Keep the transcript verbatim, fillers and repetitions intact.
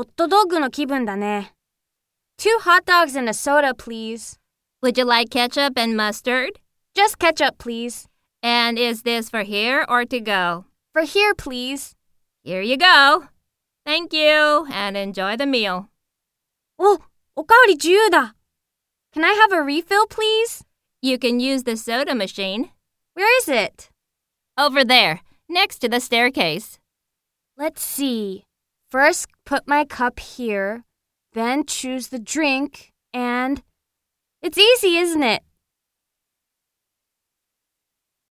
ホットドッグの気分だね。Two hot dogs and a soda, please. Would you like ketchup and mustard? Just ketchup, please. And is this for here or to go? For here, please. Here you go. Thank you, and enjoy the meal. お、おかわり自由だ。Can I have a refill, please? You can use the soda machine. Where is it? Over there, next to the staircase. Let's see. First, put my cup here.Then choose the drink, and... It's easy, isn't it?